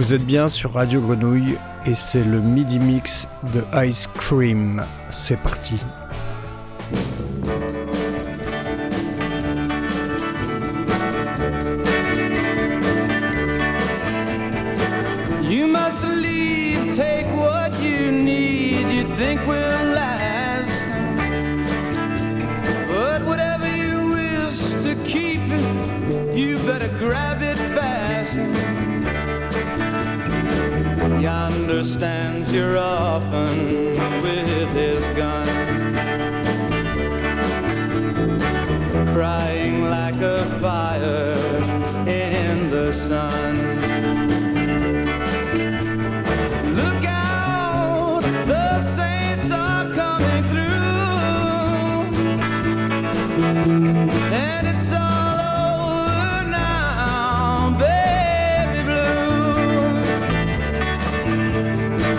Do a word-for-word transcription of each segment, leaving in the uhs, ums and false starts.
Vous êtes bien sur Radio Grenouille et c'est le midi mix de Ice Cream. C'est parti. You must leave, take what you need, you think we'll last. But whatever you wish to keep it, you better grab it fast. He understands you're often with his gun, crying like a fire in the sun. Look out, the saints are coming through, and it's all over now, baby blue.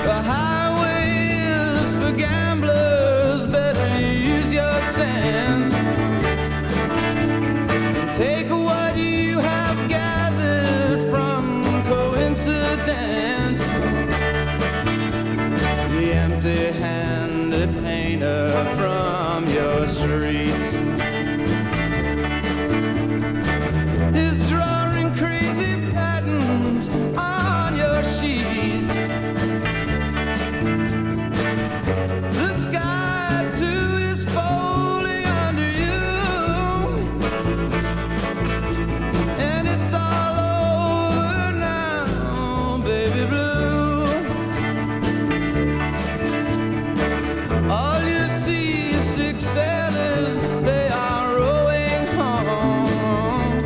The highway is for gamblers, better use your sense. Take what you have gathered from coincidence. The empty-handed painter from your streets is drawing crazy patterns on your sheets. The sky, too, is folding under you, and it's all over now, baby blue. All you see is six sailors, they are rowing home.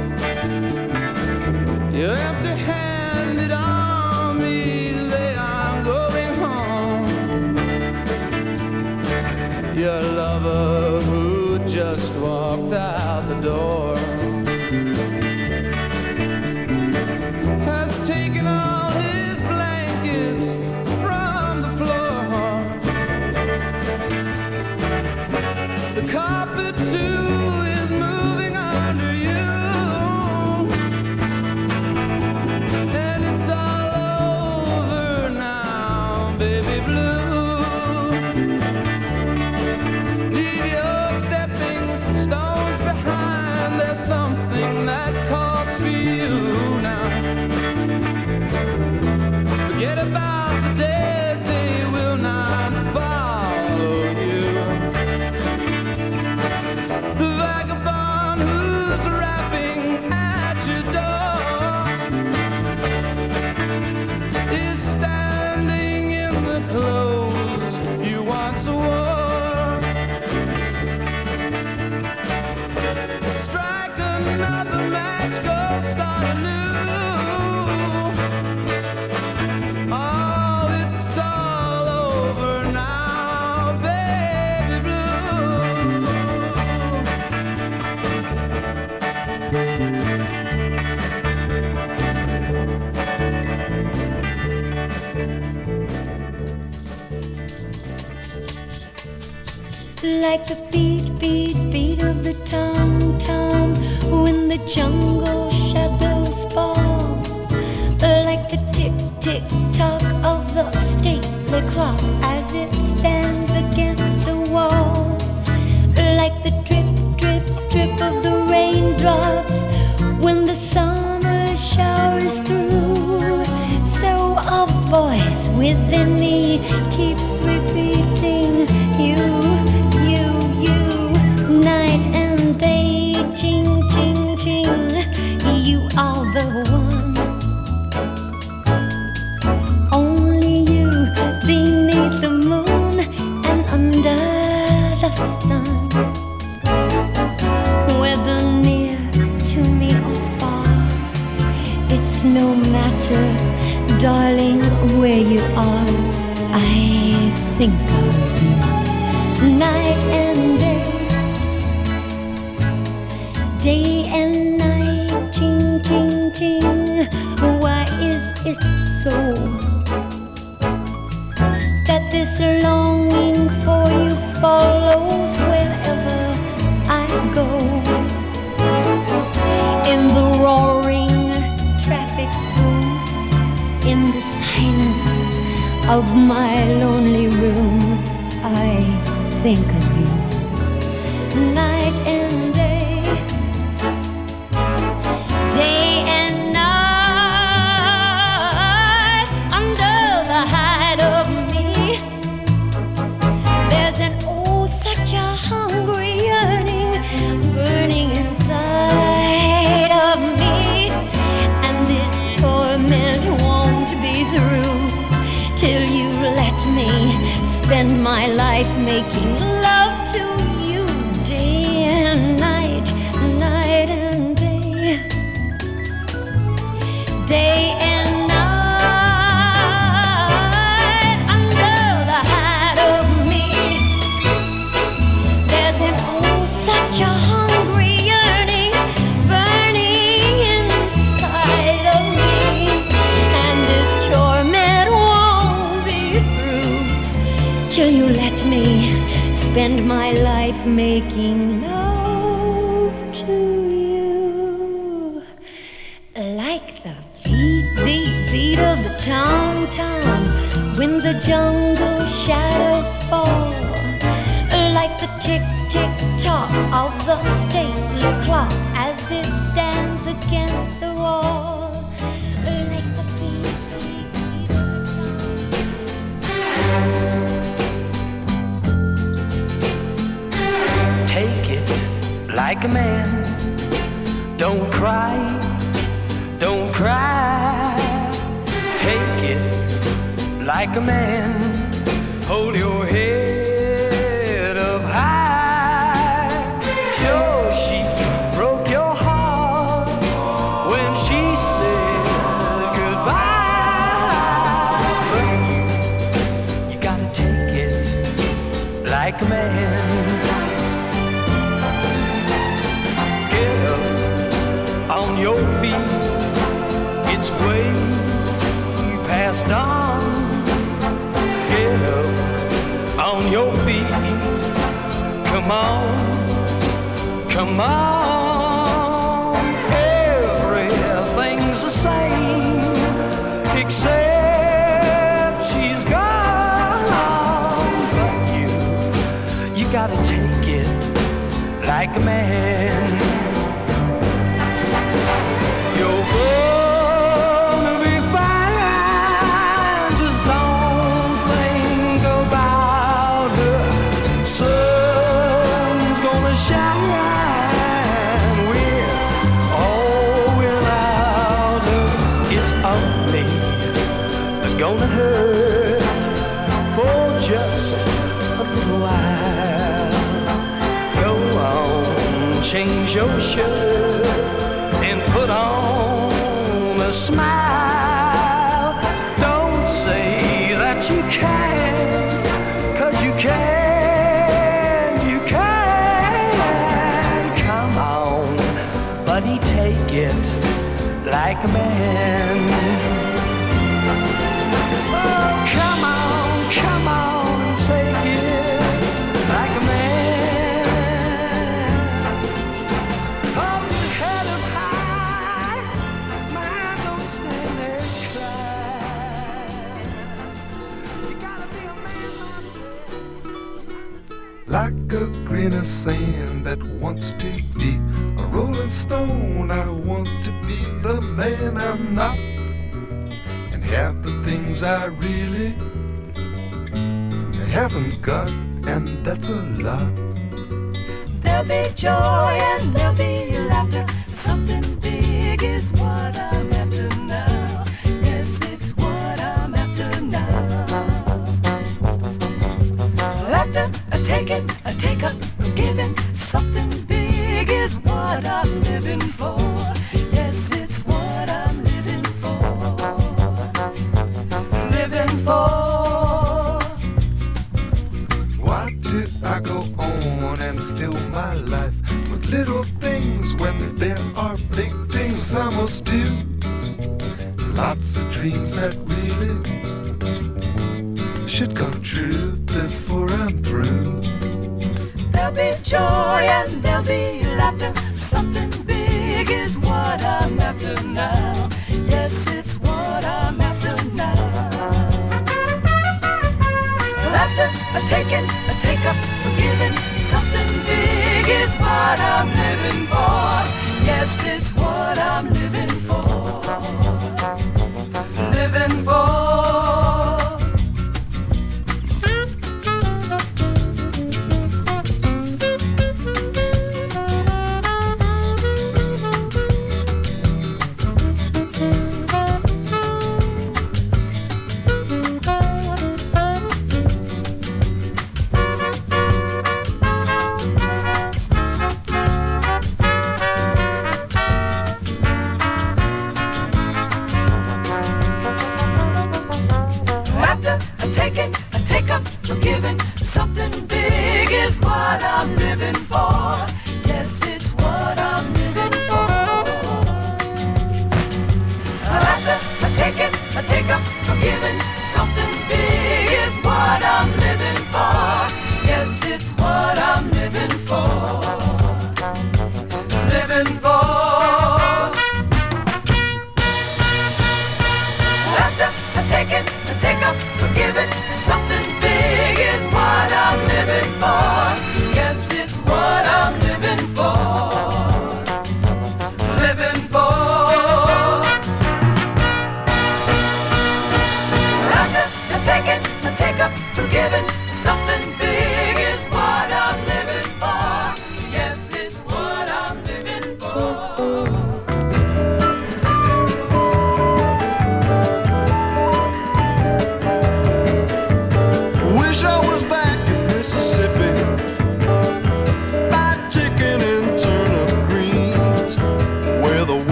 Your empty-handed army, they are going home. Your lover who just walked out the door has taken all his blankets from the floor. The carpet too is moving under you, and it's all over now, baby blue. Leave your stepping stones behind. There's something that calls for you now. Forget about the dead, they will not follow you. The vagabond who's rapping at your door is standing in the clothes you once wore. Strike another match, go start anew. Oh, it's all over now, baby blue. Like the beat, beat, beat of the tom tom when the jungle shadows fall, like the tick tick tock of the stately clock as it stands against the wall, like the drip drip drip of the raindrops when the summer showers through. So a voice within me keeps repeating you, you, you, night and day, ching, ching, ching, you are the one. Only you beneath the moon and under the sun. Whether near to me or far, it's no matter, darling, where you are. I think of you night and day, day and night, ching, ching, ching. Why is it so that this longing for you follows wherever I go? In the roaring traffic's boom, in in the silence of my lonely room, I think of you night and day, day and night. Under the hide of me, there's an oh such a hungry yearning burning inside of me, and this torment won't be through till you let me spend my life making love to you day and night, night and day, day and night. Under the hide of me, there's an oh such a hungry yearning burning inside of me, and this torment won't be through till you let me spend my life making love to you, like the beat, beat, beat of the tom tom when the jungle shadows fall, like the tick, tick, tock of the stately clock as it stands against the wall, like the beat, beat, beat of the tom tom. Take it like a man, don't cry, don't cry. Take it like a man, hold your head up high. Sure, she broke your heart when she said goodbye, but you, you gotta take it like a man. Your feet, it's way past dawn. Get up on your feet. Come on, come on. Everything's the same except she's gone. But you, you gotta take it like a man. Change your shirt and put on a smile. Don't say that you can't, 'cause you can, you can. Come on, buddy, take it like a man. Oh, come on, come on, and take it like a man. Like a grain of sand that wants to be a rolling stone, I want to be the man I'm not, and have the things I really haven't got, and that's a lot. There'll be joy and there'll be laughter, something big is what I'm after now. Yes, it's what I'm after now. Laughter, take it, a take up, giving, something big is what I'm living for. Yes, it's what I'm living for. Living for. Why did I go on and fill my life with little things when there are big things I must do? Lots of dreams that really should come true before I'm through. There'll be joy and there'll be laughter, something big is what I'm after now. Yes, it's what I'm after now. taking, a take up for giving. Something big is what I'm living for. Yes, it's what I'm living for. Living for.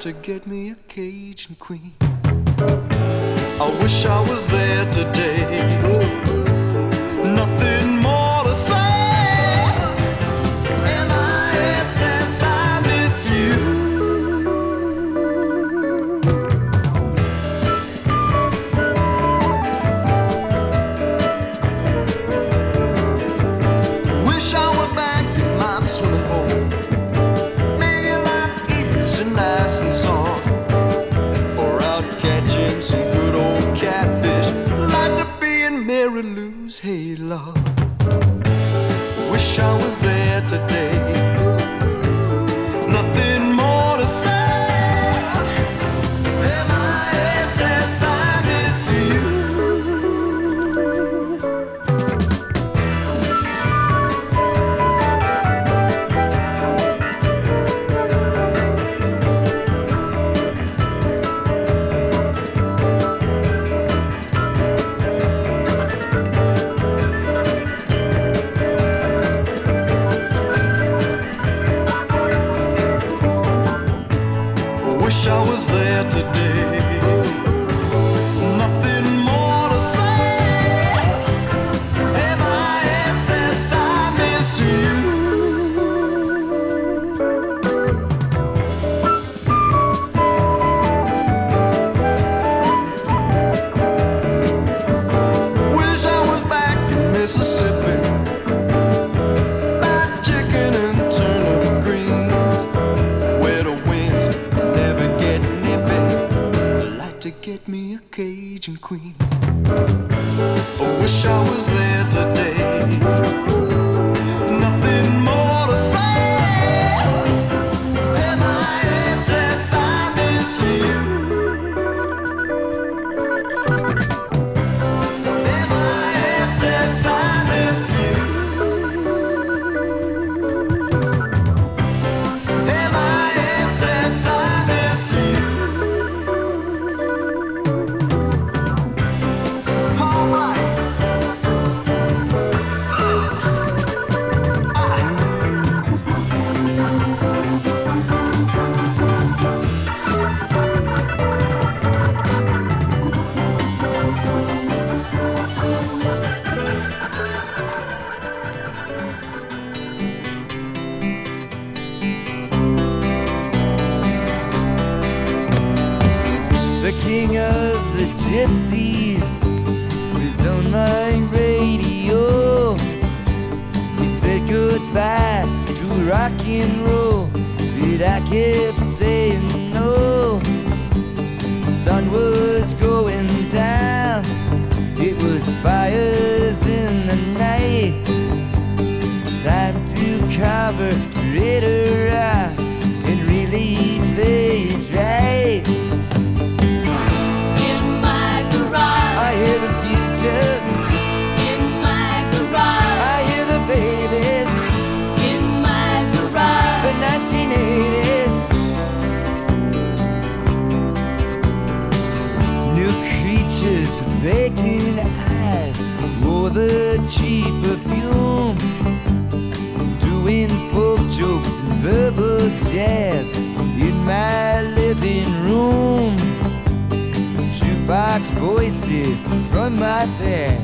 To get me a Cajun queen. I wish I was there today. Nothing more to say. M I S S, I miss you. Wish I was back in my swimming hole. Hey, love, wish I was there today. Queen. I wish I was there today. Kept saying no. The sun was going down. fires in the night. Time to cover, ritter, and really play it right. In my garage, I hear the future. In my garage, I hear the babies. In my garage, the nineteen eighties. New creatures with vacant eyes, oh, the cheap perfume. Doing folk jokes and verbal jazz in my living room. Jukebox voices from my past,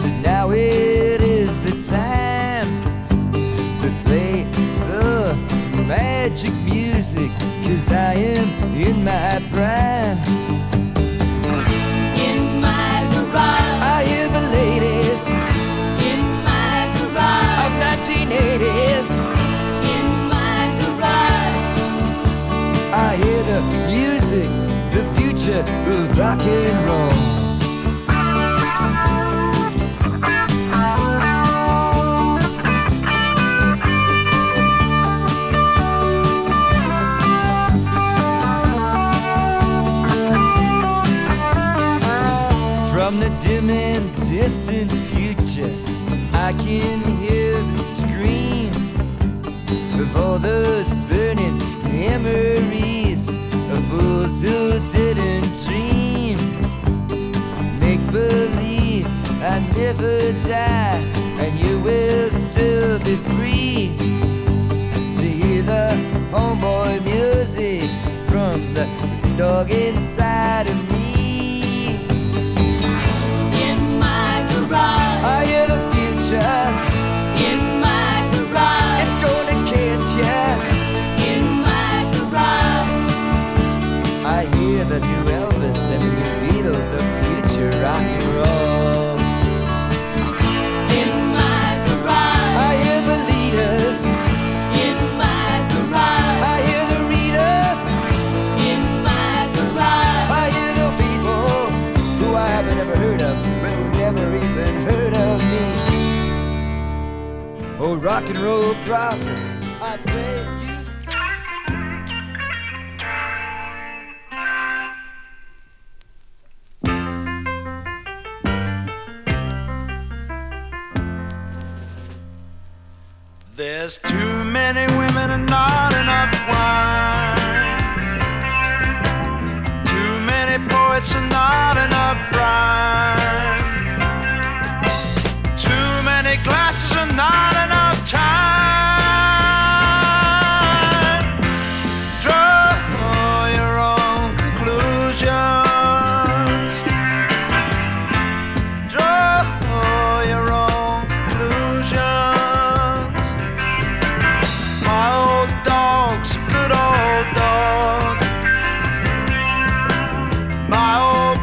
so now it is the time to play the magic music, 'cause I am in my prime. In my garage, I hear the ladies. In my garage, of nineteen eighties. In my garage, I hear the music, the future of rock and roll. From the dim and distant future, I can hear the screams of all those burning memories of fools who didn't dream. Make believe I never die, and you will still be free to hear the homeboy music from the dog inside of me. I hear the future in my garage. It's gonna catch ya in my garage. I hear the new Elvis and the new Beatles of future rock and roll. In my garage, I hear the leaders. In my garage, I hear the readers. In my garage, I hear the people who I haven't ever heard of, but who never even heard. Oh, rock and roll prophets, I pray you. There's too many women and not enough wine. Too many poets and not enough rhyme. Too many glasses and not enough time. Draw your own conclusions. Draw your own conclusions. My old dog's a good old dog. My old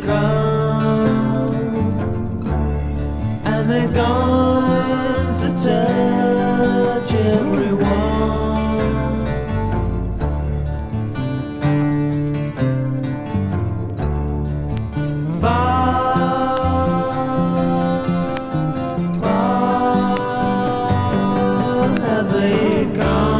they come, and they're going to touch everyone. Far, far have they gone.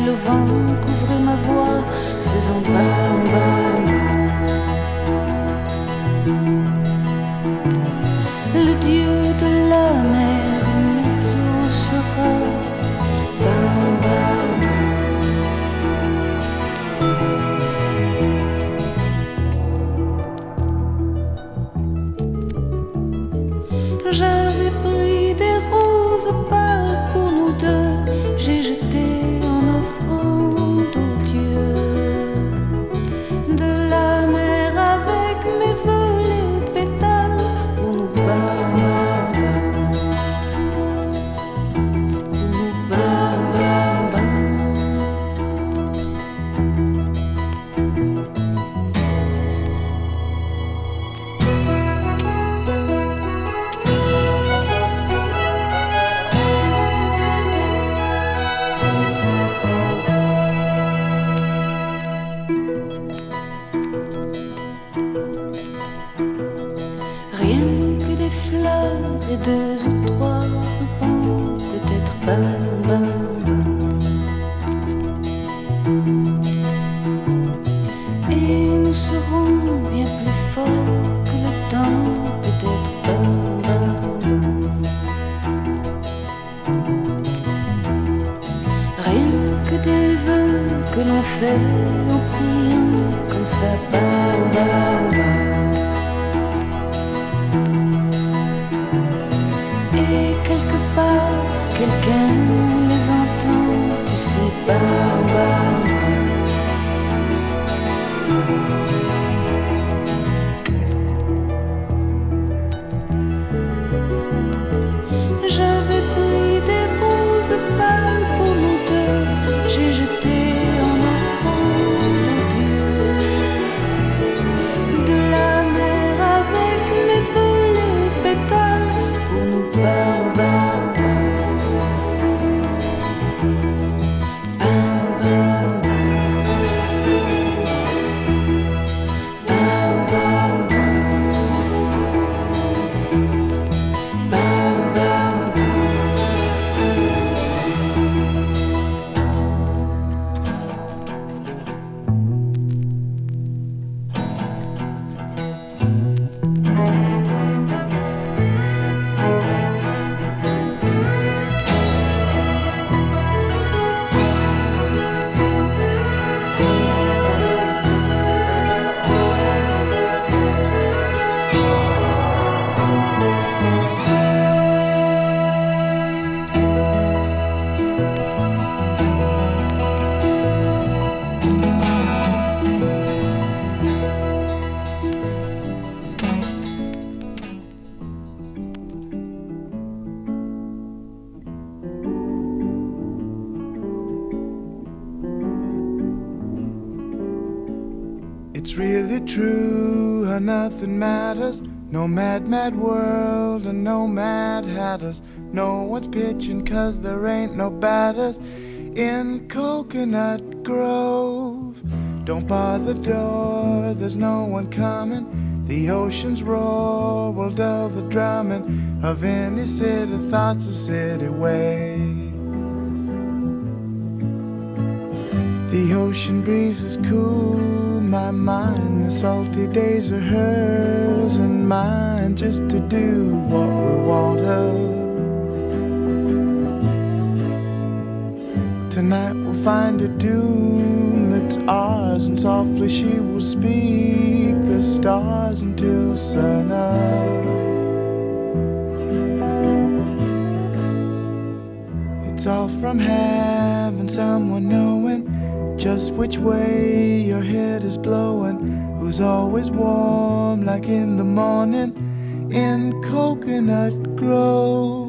et le vent couvrait ma voix, faisant bam bam bam. Le dieu de la mer m'exaucera, bam bam bam. J'avais pris des roses pâles pour nous deux, j'ai jeté en offrande au Dieu de la mer avec mes voeux les pétales pour nous bam bam bam, pour nous bam bam bam. Et deux ou trois rubans, peut-être bam bam bam. Et nous serons bien plus forts que le temps, peut-être bam bam bam. Rien que des vœux que l'on fait en priant comme ça, bam bam bam. Et quelque part, quelqu'un les entend, tu sais, bam, bam, bam. J'avais pris des roses pâles pour nous deux, j'ai jeté en offrande au Dieu de la mer avec mes feux, les pétales pour nous bam. It's really true how nothing matters, no mad, mad world and no mad hatters. No one's pitching 'cause there ain't no batters in Coconut Grove. Don't bar the door, there's no one coming. The ocean's roar will dull the drumming of any city thoughts a city way. The ocean breezes cool my mind, the salty days are hers and mine, just to do what we want her. Tonight we'll find a doom that's ours, and softly she will speak the stars until sun up. It's all from having someone knowing just which way your head is blowing, who's always warm like in the morning in Coconut Grove.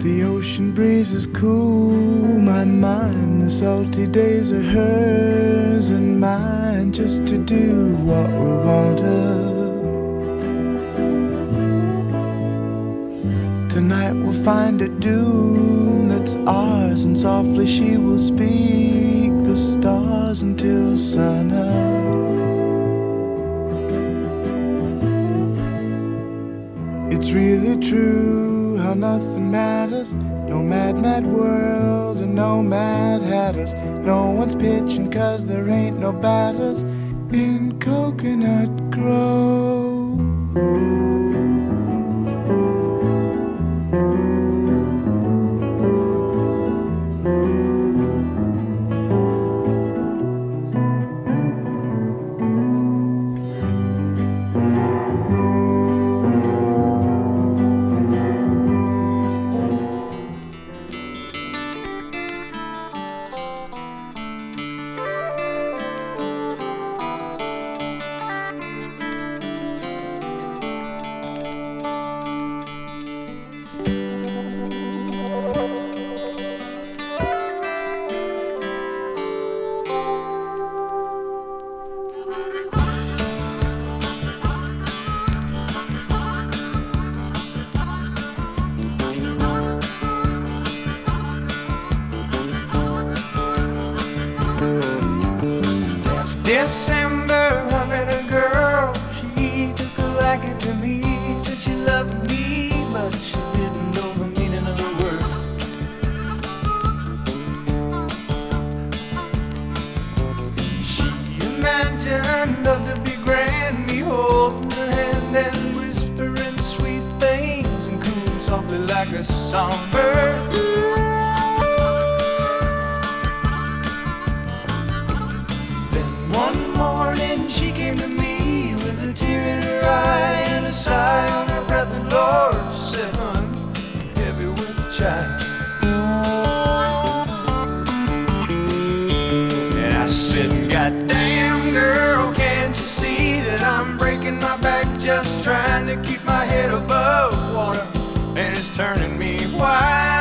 The ocean breezes cool my mind, the salty days are hers and mine, just to do what we want her. Tonight we'll find a doom that's ours, and softly she will speak the stars stars until sun up. It's really true how nothing matters. No mad, mad world and no mad hatters. No one's pitching 'cause there ain't no batters in Coconut Grove. December, I met a girl, she took a liking to me, said she loved me, but she didn't know the meaning of the word. She imagined love to be grand, me holding her hand and whispering sweet things and cooing softly like a songbird. Sigh on her breath, and Lord, said, "Hun, heavy with a child." And I said, "God damn, girl, can't you see that I'm breaking my back just trying to keep my head above water, and it's turning me wild."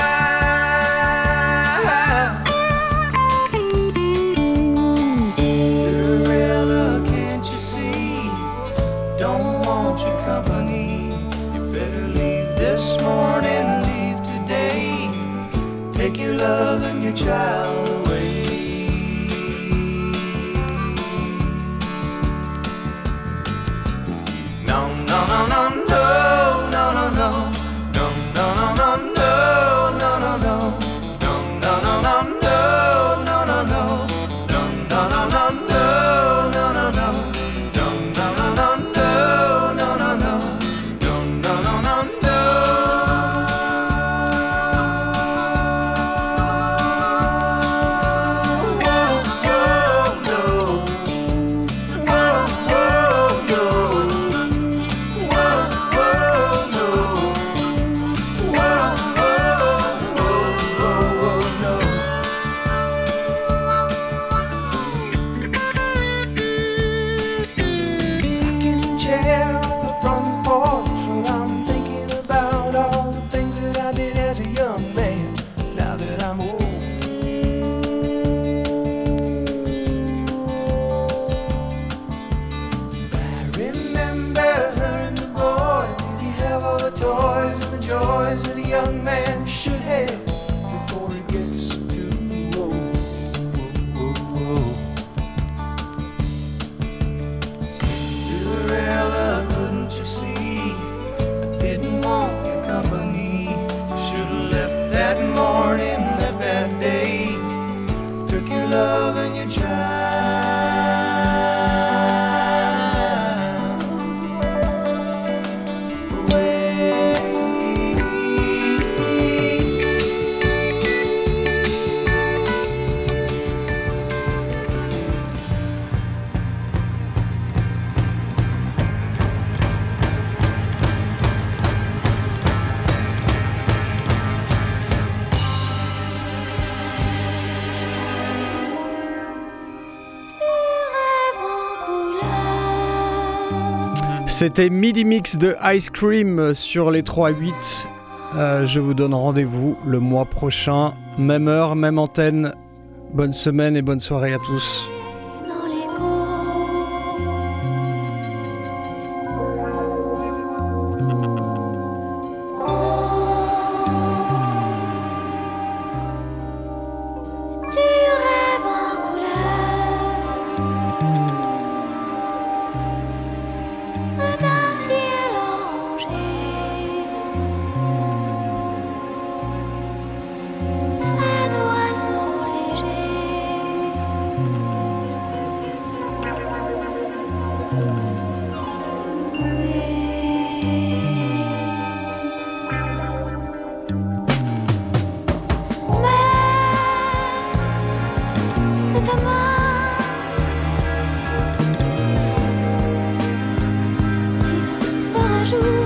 Love and your child away. No, no, no, no, no, no, no, no, no, no, no, no, no, no, no, no, no, no, no, no, no, no, no, no, no, no, no, no. C'était Midi Mix de Ice Cream sur les trois à huit. Euh, je vous donne rendez-vous le mois prochain. Même heure, même antenne. Bonne semaine et bonne soirée à tous. Du rêve en couleur. toujours.